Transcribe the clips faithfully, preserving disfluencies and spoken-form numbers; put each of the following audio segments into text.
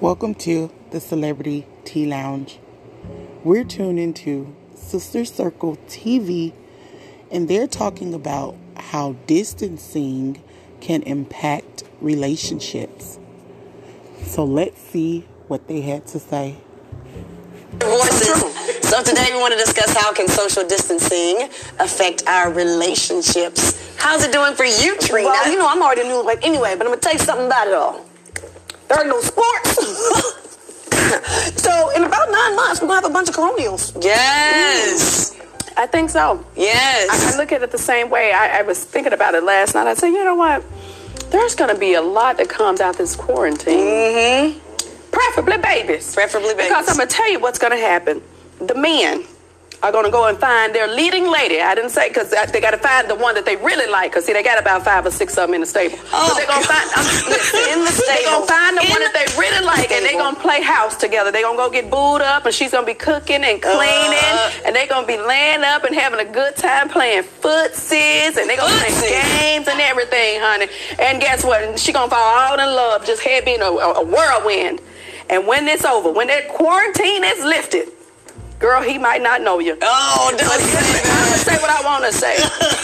Welcome to the Celebrity Tea Lounge. We're tuned into Sister Circle T V, and they're talking about how distancing can impact relationships. So let's see what they had to say. Voices. So today we want to discuss, how can social distancing affect our relationships? How's it doing for you, Trina? Well, you know, I'm already new, like, anyway, but I'm going to tell you something about it all. There are no sports. So in about nine months, we're going to have a bunch of colonials. Yes. Mm. I think so. Yes. I, I look at it the same way. I, I was thinking about it last night. I said, you know what? There's going to be a lot that comes out this quarantine. Mm-hmm. Preferably babies. Preferably babies. Because I'm going to tell you what's going to happen. The men are going to go and find their leading lady. I didn't say, because they got to find the one that they really like. Because, see, they got about five or six of them in the stable. Oh, so they're going to find, um, in the stable. They're going to find the in one that they really like, the and they're going to play house together. They're going to go get booed up, and she's going to be cooking and cleaning, uh, and they're going to be laying up and having a good time playing footsies, and they're going to play games and everything, honey. And guess what? She's going to fall all in love, just head being a, a whirlwind. And when it's over, when that quarantine is lifted, girl, he might not know you. Oh, don't but say that. I'm going to say what I want to say.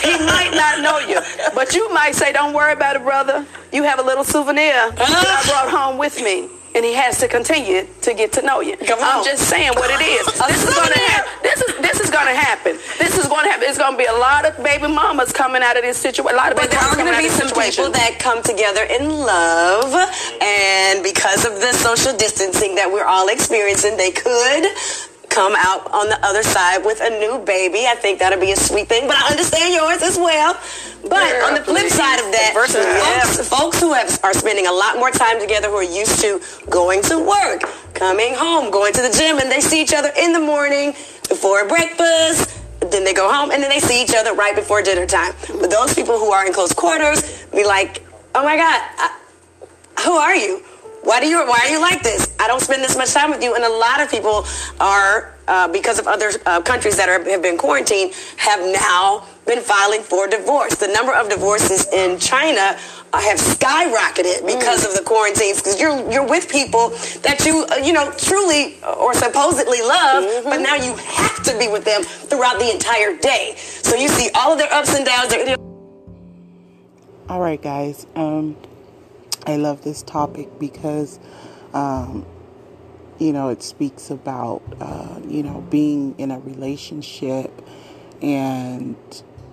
He might not know you. But you might say, don't worry about it, brother. You have a little souvenir that I brought home with me. And he has to continue to get to know you. Come on. I'm just saying what it is. This is going to happen. This is this is going to happen. This is going to happen. It's going to be a lot of baby mamas coming out of this situation. A lot of baby mamas coming out of this situation. But there are going to be some people that come together in love, and because of the social distancing that we're all experiencing, they could come out on the other side with a new baby. I think that'll be a sweet thing, but I understand yours as well. But Girl, on the flip please. side of that, versus folks, folks who have, are spending a lot more time together, who are used to going to work, coming home, going to the gym, and they see each other in the morning before breakfast, then they go home, and then they see each other right before dinner time. But those people who are in close quarters be like, oh my God, I, who are you? Why do you? Why are you like this? I don't spend this much time with you. And a lot of people are, uh, because of other uh, countries that are, have been quarantined, have now been filing for divorce. The number of divorces in China have skyrocketed because mm. of the quarantines. Because you're you're with people that you uh, you know truly or supposedly love, mm-hmm. but now you have to be with them throughout the entire day. So you see all of their ups and downs. Their... All right, guys. Um. I love this topic because, um, you know, it speaks about, uh, you know, being in a relationship and,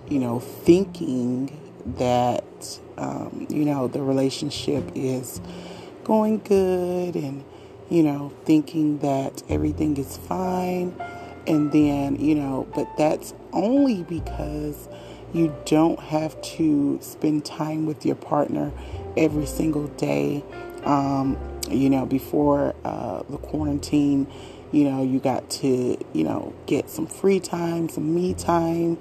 you know, thinking that, um, you know, the relationship is going good and, you know, thinking that everything is fine. And then, you know, but that's only because you don't have to spend time with your partner every single day. Um, you know, before uh, the quarantine, you know, you got to, you know, get some free time, some me time,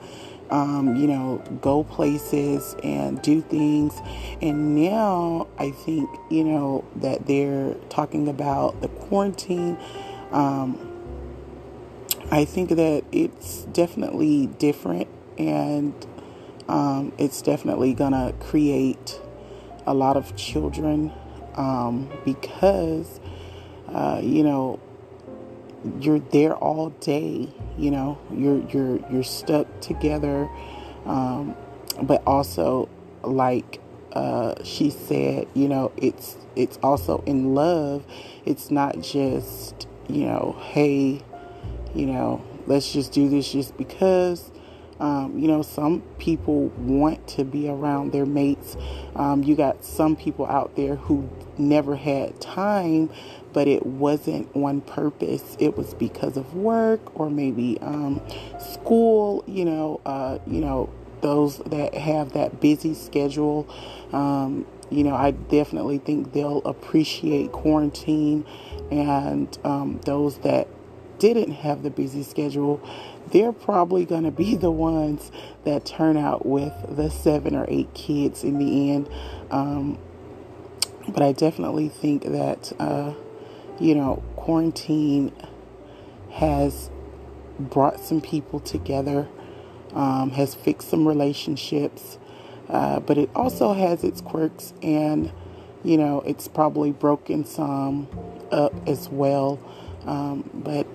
um, you know, go places and do things. And now I think, you know, that they're talking about the quarantine. Um, I think that it's definitely different, and um, it's definitely gonna create a lot of children um, because, uh, you know, you're there all day, you know, you're, you're, you're stuck together. Um, but also, like, uh, she said, you know, it's, it's also in love. It's not just, you know, hey, you know, let's just do this just because. Um, you know, some people want to be around their mates. Um, you got some people out there who never had time, but it wasn't on purpose. It was because of work or maybe um, school. You know, uh, you know, those that have that busy schedule. Um, you know, I definitely think they'll appreciate quarantine, and um, those that didn't have the busy schedule, they're probably going to be the ones that turn out with the seven or eight kids in the end. Um, but I definitely think that, uh, you know, quarantine has brought some people together, um, has fixed some relationships, uh, but it also has its quirks, and, you know, it's probably broken some up as well. Um, but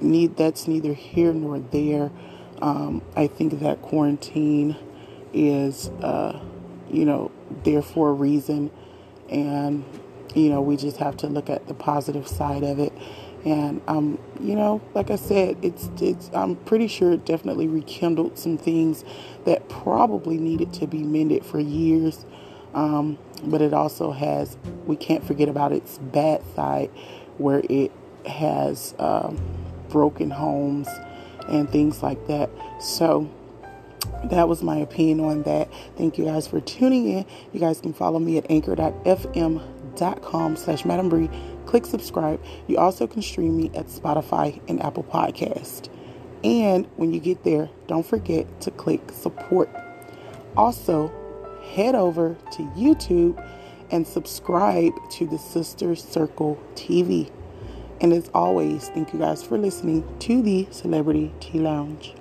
Need that's neither here nor there. Um, I think that quarantine is, uh, you know, there for a reason, and you know we just have to look at the positive side of it. And um, you know, like I said, it's it's. I'm pretty sure it definitely rekindled some things that probably needed to be mended for years. Um, but it also has. We can't forget about its bad side, where it has. Um, broken homes and things like that. So that was my opinion on that. Thank you guys for tuning in. You guys can follow me at anchor dot f m dot com slash Madam Bree. Click subscribe. You also can stream me at Spotify and Apple Podcast. And when you get there, don't forget to click support. Also, head over to YouTube and subscribe to the Sister Circle T V. And as always, thank you guys for listening to the Celebrity Tea Lounge.